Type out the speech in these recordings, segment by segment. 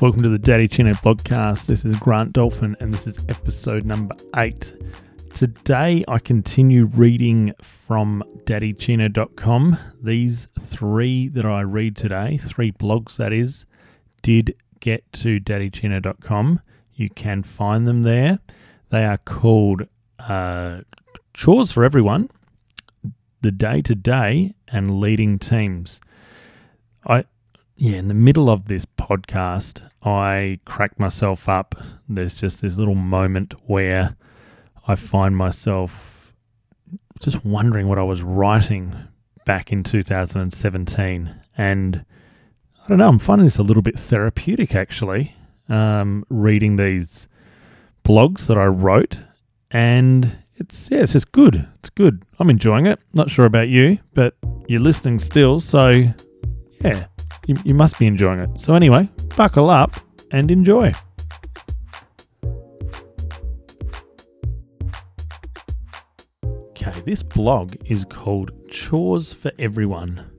Welcome to the Daddycino podcast. This is Grant Dolphin and this is episode number 8. Today I continue reading from Daddycino.com. These three that I read today, three blogs that is, did get to Daddycino.com. You can find them there. They are called Chores for Everyone, The Day-to-Day and Leading Teams. In the middle of this podcast, I crack myself up. There's just this little moment where I find myself just wondering what I was writing back in 2017. And I don't know, I'm finding this a little bit therapeutic actually, reading these blogs that I wrote. And it's just good. It's good. I'm enjoying it. Not sure about you, but you're listening still. So yeah. You must be enjoying it. So anyway, buckle up and enjoy. Okay, this blog is called Chores for Everyone.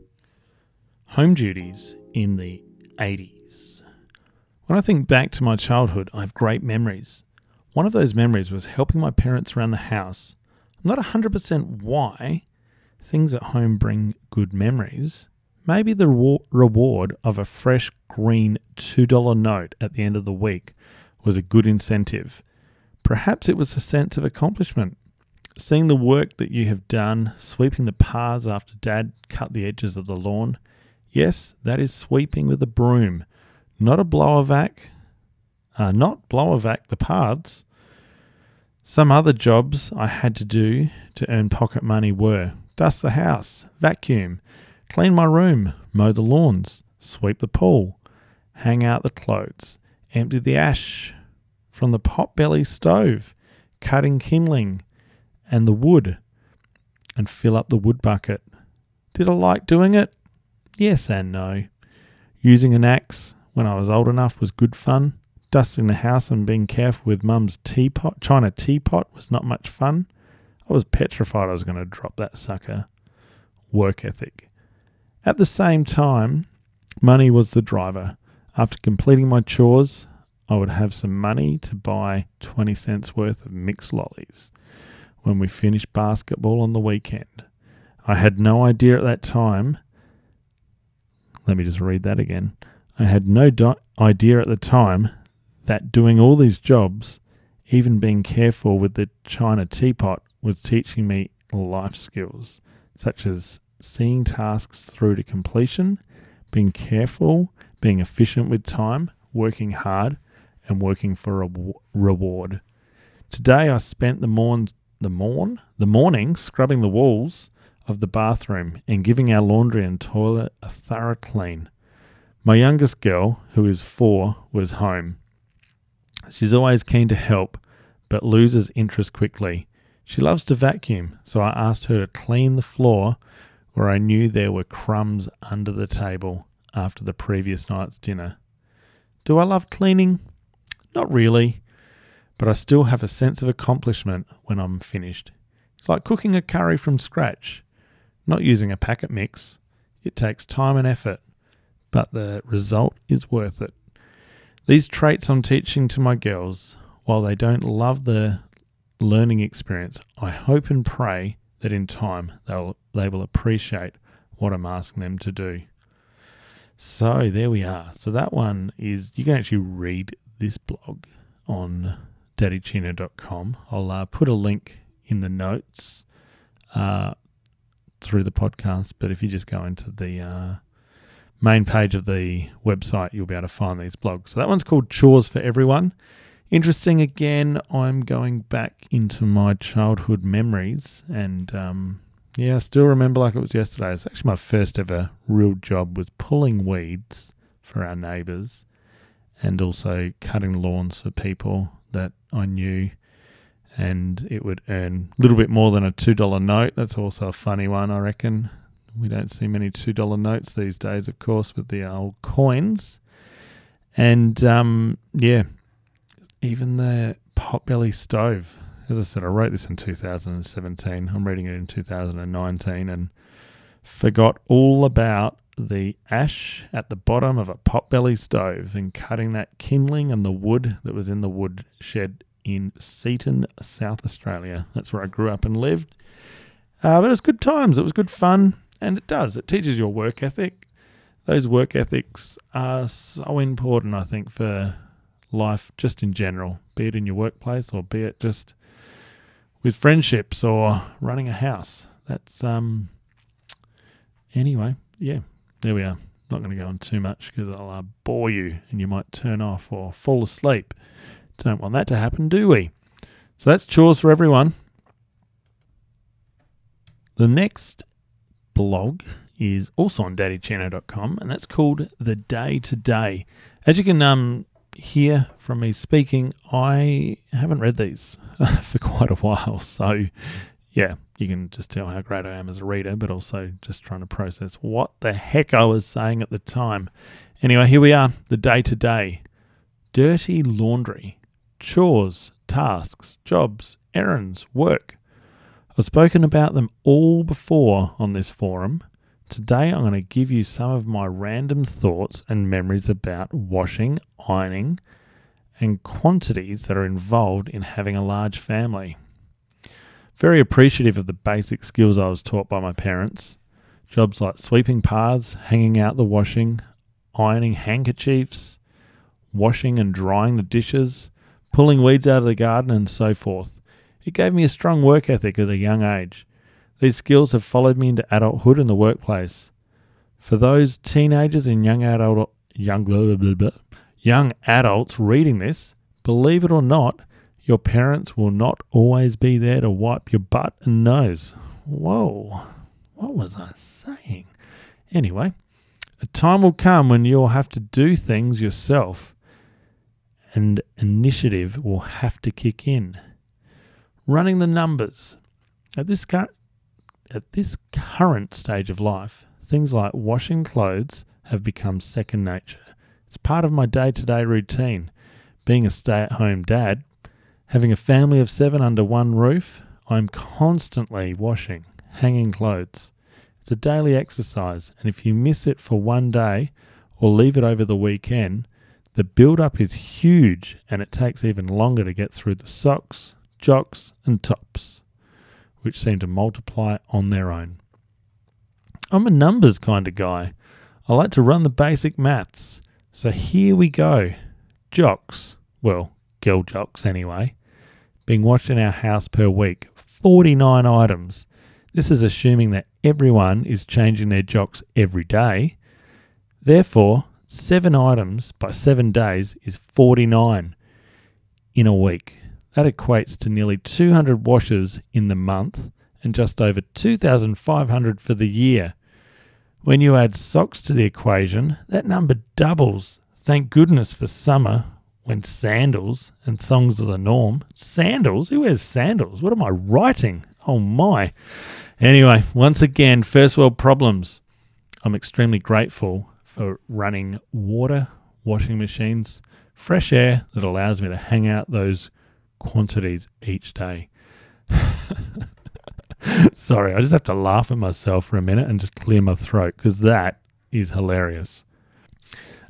Home duties in the 80s. When I think back to my childhood, I have great memories. One of those memories was helping my parents around the house. I'm not 100% why things at home bring good memories. Maybe the reward of a fresh green $2 note at the end of the week was a good incentive. Perhaps it was a sense of accomplishment. Seeing the work that you have done, sweeping the paths after Dad cut the edges of the lawn. Yes, that is sweeping with a broom, not a blower vac. Not blower vac the paths. Some other jobs I had to do to earn pocket money were dust the house, vacuum, clean my room, mow the lawns, sweep the pool, hang out the clothes, empty the ash from the potbelly stove, cutting kindling and the wood, and fill up the wood bucket. Did I like doing it? Yes and no. Using an axe when I was old enough was good fun. Dusting the house and being careful with Mum's china teapot was not much fun. I was petrified I was going to drop that sucker. Work ethic. At the same time, money was the driver. After completing my chores, I would have some money to buy 20 cents worth of mixed lollies when we finished basketball on the weekend. I had no idea at that time. Let me just read that again. I had no idea at the time that doing all these jobs, even being careful with the china teapot, was teaching me life skills, such as seeing tasks through to completion, being careful, being efficient with time, working hard, and working for a reward. Today I spent the morning scrubbing the walls of the bathroom and giving our laundry and toilet a thorough clean. My youngest girl, who is 4, was home. She's always keen to help, but loses interest quickly. She loves to vacuum, so I asked her to clean the floor where I knew there were crumbs under the table after the previous night's dinner. Do I love cleaning? Not really, but I still have a sense of accomplishment when I'm finished. It's like cooking a curry from scratch, not using a packet mix. It takes time and effort, but the result is worth it. These traits I'm teaching to my girls, while they don't love the learning experience, I hope and pray that in time they will appreciate what I'm asking them to do. So there we are. So that one is, you can actually read this blog on daddycino.com. I'll put a link in the notes through the podcast, but if you just go into the main page of the website, you'll be able to find these blogs. So that one's called Chores for Everyone. Interesting, again, I'm going back into my childhood memories and, I still remember like it was yesterday. It's actually my first ever real job was pulling weeds for our neighbours and also cutting lawns for people that I knew, and it would earn a little bit more than a $2 note. That's also a funny one, I reckon. We don't see many $2 notes these days, of course, with the old coins. And, even the potbelly stove. As I said, I wrote this in 2017. I'm reading it in 2019 and forgot all about the ash at the bottom of a potbelly stove and cutting that kindling and the wood that was in the wood shed in Seaton, South Australia. That's where I grew up and lived. But it was good times. It was good fun. And it does. It teaches your work ethic. Those work ethics are so important, I think, for life just in general, be it in your workplace or be it just with friendships or running a house. That's, anyway, yeah, there we are. Not going to go on too much because I'll bore you and you might turn off or fall asleep. Don't want that to happen, do we? So that's chores for everyone. The next blog is also on Daddycino.com, and that's called The Day to Day. As you can hear from me speaking, I haven't read these for quite a while. So, yeah, you can just tell how great I am as a reader, but also just trying to process what the heck I was saying at the time. Anyway, here we are, The Day to Day. Dirty laundry, chores, tasks, jobs, errands, work. I've spoken about them all before on this forum. Today I'm going to give you some of my random thoughts and memories about washing, ironing, and quantities that are involved in having a large family. Very appreciative of the basic skills I was taught by my parents. Jobs like sweeping paths, hanging out the washing, ironing handkerchiefs, washing and drying the dishes, pulling weeds out of the garden, and so forth. It gave me a strong work ethic at a young age. These skills have followed me into adulthood and the workplace. For those teenagers and young adults reading this, believe it or not, your parents will not always be there to wipe your butt and nose. Whoa, what was I saying? Anyway, a time will come when you'll have to do things yourself and initiative will have to kick in. Running the numbers. At this current stage of life, things like washing clothes have become second nature. It's part of my day-to-day routine. Being a stay-at-home dad, having a family of 7 under one roof, I'm constantly washing, hanging clothes. It's a daily exercise, and if you miss it for one day or leave it over the weekend, the build-up is huge and it takes even longer to get through the socks, jocks and tops, which seem to multiply on their own. I'm a numbers kind of guy. I like to run the basic maths. So here we go. Jocks, well, girl jocks anyway, being washed in our house per week. 49 items. This is assuming that everyone is changing their jocks every day. Therefore, 7 items by 7 days is 49 in a week. That equates to nearly 200 washes in the month and just over 2,500 for the year. When you add socks to the equation, that number doubles. Thank goodness for summer when sandals and thongs are the norm. Sandals? Who wears sandals? What am I writing? Oh my. Anyway, once again, first world problems. I'm extremely grateful for running water, washing machines, fresh air that allows me to hang out those quantities each day. Sorry, I just have to laugh at myself for a minute and just clear my throat because that is hilarious.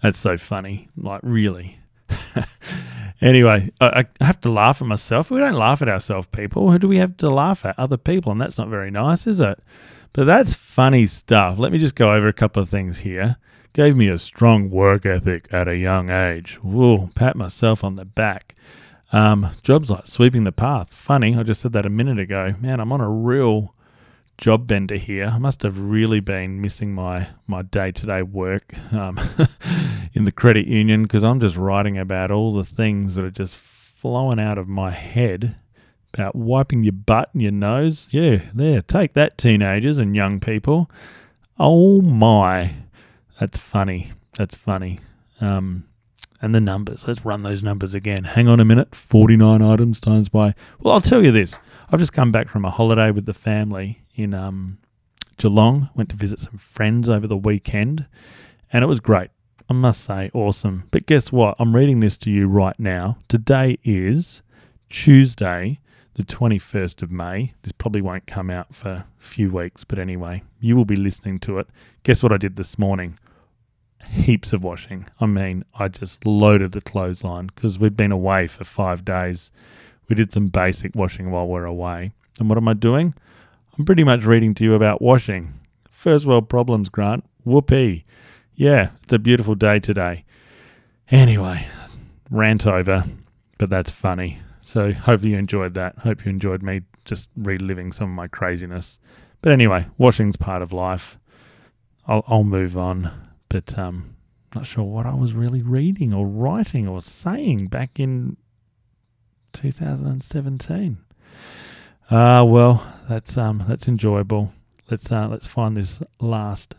That's so funny. Like, really. Anyway, I have to laugh at myself. We don't laugh at ourselves, people. Who do we have to laugh at? Other people. And that's not very nice, is it? But that's funny stuff. Let me just go over a couple of things here. Gave me a strong work ethic at a young age. Whoa, pat myself on the back. Jobs like sweeping the path. Funny, I just said that a minute ago. Man, I'm on a real job bender here. I must have really been missing my day-to-day work in the credit union because I'm just writing about all the things that are just flowing out of my head about wiping your butt and your nose. Yeah, there, take that, teenagers and young people. Oh my, that's funny. That's funny. And the numbers. Let's run those numbers again. Hang on a minute. 49 items times by... Well, I'll tell you this. I've just come back from a holiday with the family in Geelong. Went to visit some friends over the weekend. And it was great. I must say, awesome. But guess what? I'm reading this to you right now. Today is Tuesday, the 21st of May. This probably won't come out for a few weeks, but anyway, you will be listening to it. Guess what I did this morning? Heaps of washing. I mean, I just loaded the clothesline because we've been away for 5 days. We did some basic washing while we're away. And what am I doing? I'm pretty much reading to you about washing. First world problems, Grant. Whoopee. Yeah, it's a beautiful day today. Anyway, rant over, but that's funny. So hopefully you enjoyed that. Hope you enjoyed me just reliving some of my craziness. But anyway, washing's part of life. I'll move on. But not sure what I was really reading or writing or saying back in 2017. Well, that's enjoyable. Let's find this last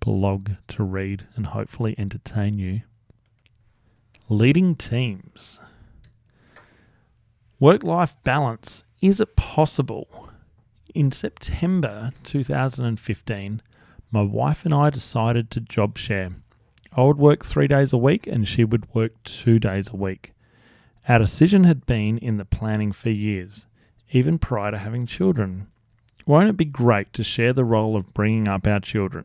blog to read and hopefully entertain you. Leading teams. Work-life balance, is it possible? In September 2015, my wife and I decided to job share. I would work 3 days a week and she would work 2 days a week. Our decision had been in the planning for years, even prior to having children. Won't it be great to share the role of bringing up our children?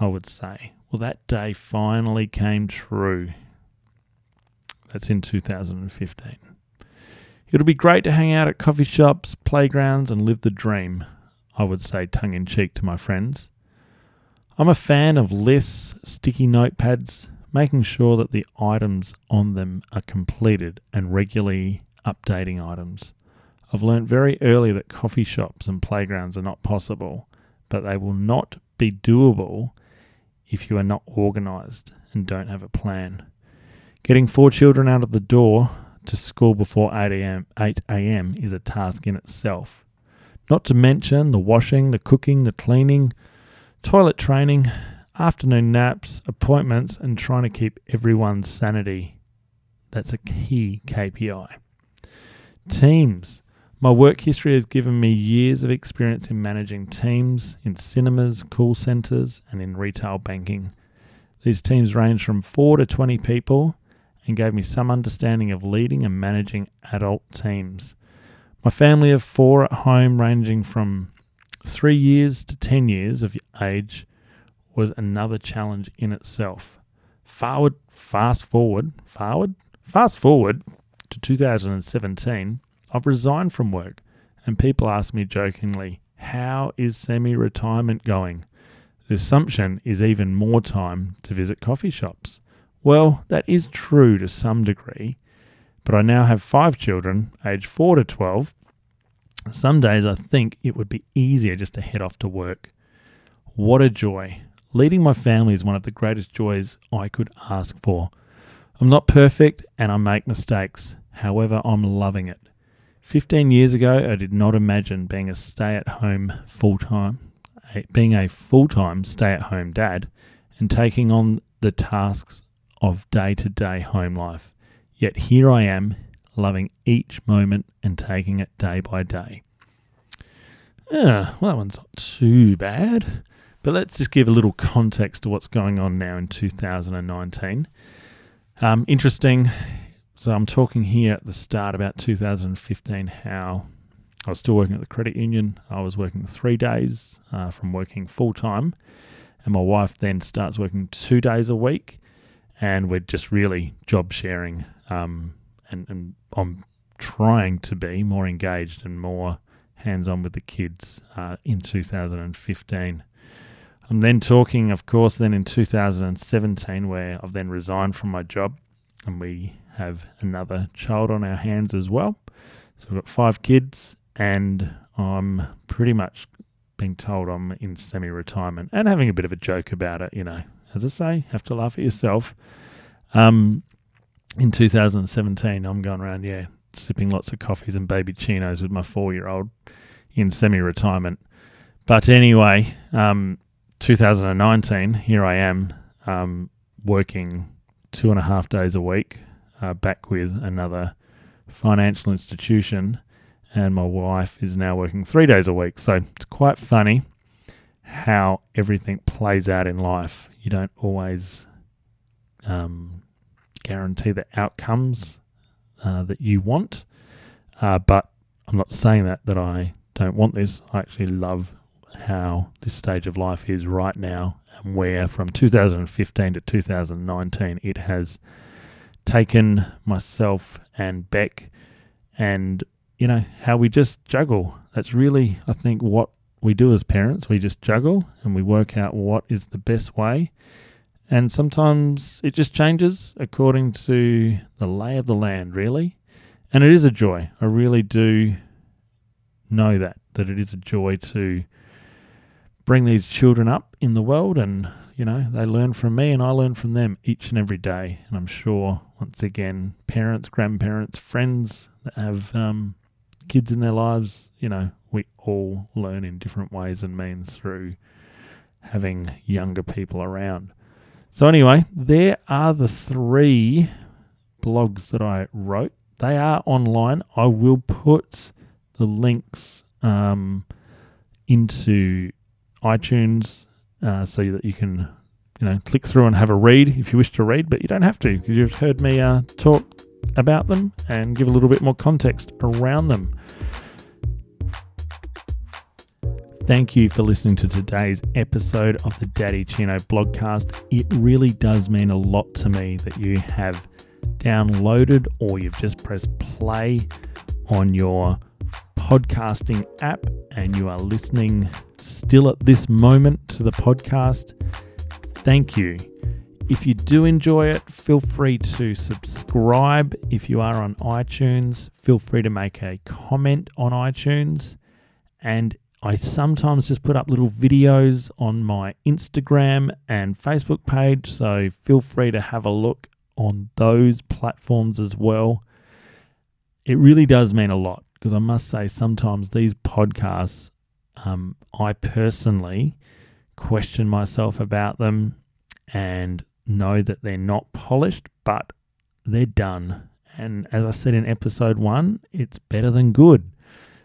I would say. Well, that day finally came true. That's in 2015. It'll be great to hang out at coffee shops, playgrounds, and live the dream, I would say tongue-in-cheek to my friends. I'm a fan of lists, sticky notepads, making sure that the items on them are completed and regularly updating items. I've learnt very early that coffee shops and playgrounds are not possible, but they will not be doable if you are not organised and don't have a plan. Getting 4 children out of the door to school before 8 a.m. is a task in itself. Not to mention the washing, the cooking, the cleaning, toilet training, afternoon naps, appointments, and trying to keep everyone's sanity. That's a key KPI. Teams. My work history has given me years of experience in managing teams, in cinemas, call centres, and in retail banking. These teams range from 4 to 20 people, and gave me some understanding of leading and managing adult teams. My family of 4 at home, ranging from 3 years to 10 years of age, was another challenge in itself. Fast forward to 2017, I've resigned from work, and people ask me jokingly, how is semi-retirement going? The assumption is even more time to visit coffee shops. Well, that is true to some degree, but I now have 5 children, aged 4 to 12. Some days I think it would be easier just to head off to work. What a joy. Leading my family is one of the greatest joys I could ask for. I'm not perfect and I make mistakes. However, I'm loving it. 15 years ago, I did not imagine being a full-time stay-at-home dad and taking on the tasks of day-to-day home life. Yet here I am, loving each moment and taking it day by day. Well, that one's not too bad, but let's just give a little context to what's going on now in 2019. Interesting. So I'm talking here at the start about 2015, how I was still working at the credit union. I was working 3 days from working full-time, and my wife then starts working 2 days a week. And we're just really job sharing, and I'm trying to be more engaged and more hands-on with the kids in 2015. I'm then talking, of course, then in 2017, where I've then resigned from my job, and we have another child on our hands as well. So we've got 5 kids, and I'm pretty much being told I'm in semi-retirement and having a bit of a joke about it, you know. As I say, have to laugh at yourself. In 2017, I'm going around, sipping lots of coffees and baby chinos with my 4-year-old in semi-retirement. But anyway, 2019, here I am working 2.5 days a week, back with another financial institution, and my wife is now working 3 days a week. So it's quite funny how everything plays out in life. You don't always guarantee the outcomes that you want, but I'm not saying that I don't want this. I actually love how this stage of life is right now, and where from 2015 to 2019 it has taken myself and Beck, and you know how we just juggle. That's really, I think, what we do as parents. We just juggle and we work out what is the best way, and sometimes it just changes according to the lay of the land, really. And it is a joy. I really do know that it is a joy to bring these children up in the world, and you know, they learn from me and I learn from them each and every day. And I'm sure, once again, parents, grandparents, friends that have kids in their lives, you know, we all learn in different ways and means through having younger people around. So anyway, there are the three blogs that I wrote. They are online. I will put the links into iTunes so that you can, you know, click through and have a read if you wish to read, but you don't have to, because you've heard me talk about them and give a little bit more context around them. Thank you for listening to today's episode of the Daddy Chino blogcast. It really does mean a lot to me that you have downloaded, or you've just pressed play on your podcasting app and you are listening still at this moment to the podcast. Thank you. If you do enjoy it, feel free to subscribe. If you are on iTunes, feel free to make a comment on iTunes. And I sometimes just put up little videos on my Instagram and Facebook page, so feel free to have a look on those platforms as well. It really does mean a lot, because I must say, sometimes these podcasts, I personally question myself about them and know that they're not polished, but they're done. And as I said in episode 1, it's better than good.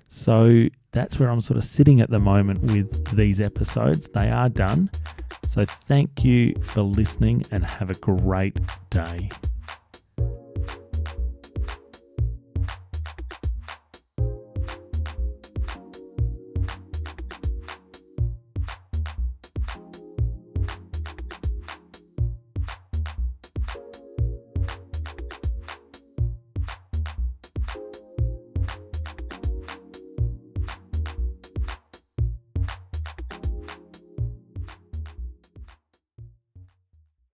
So that's where I'm sort of sitting at the moment with these episodes. They are done. So thank you for listening and have a great day.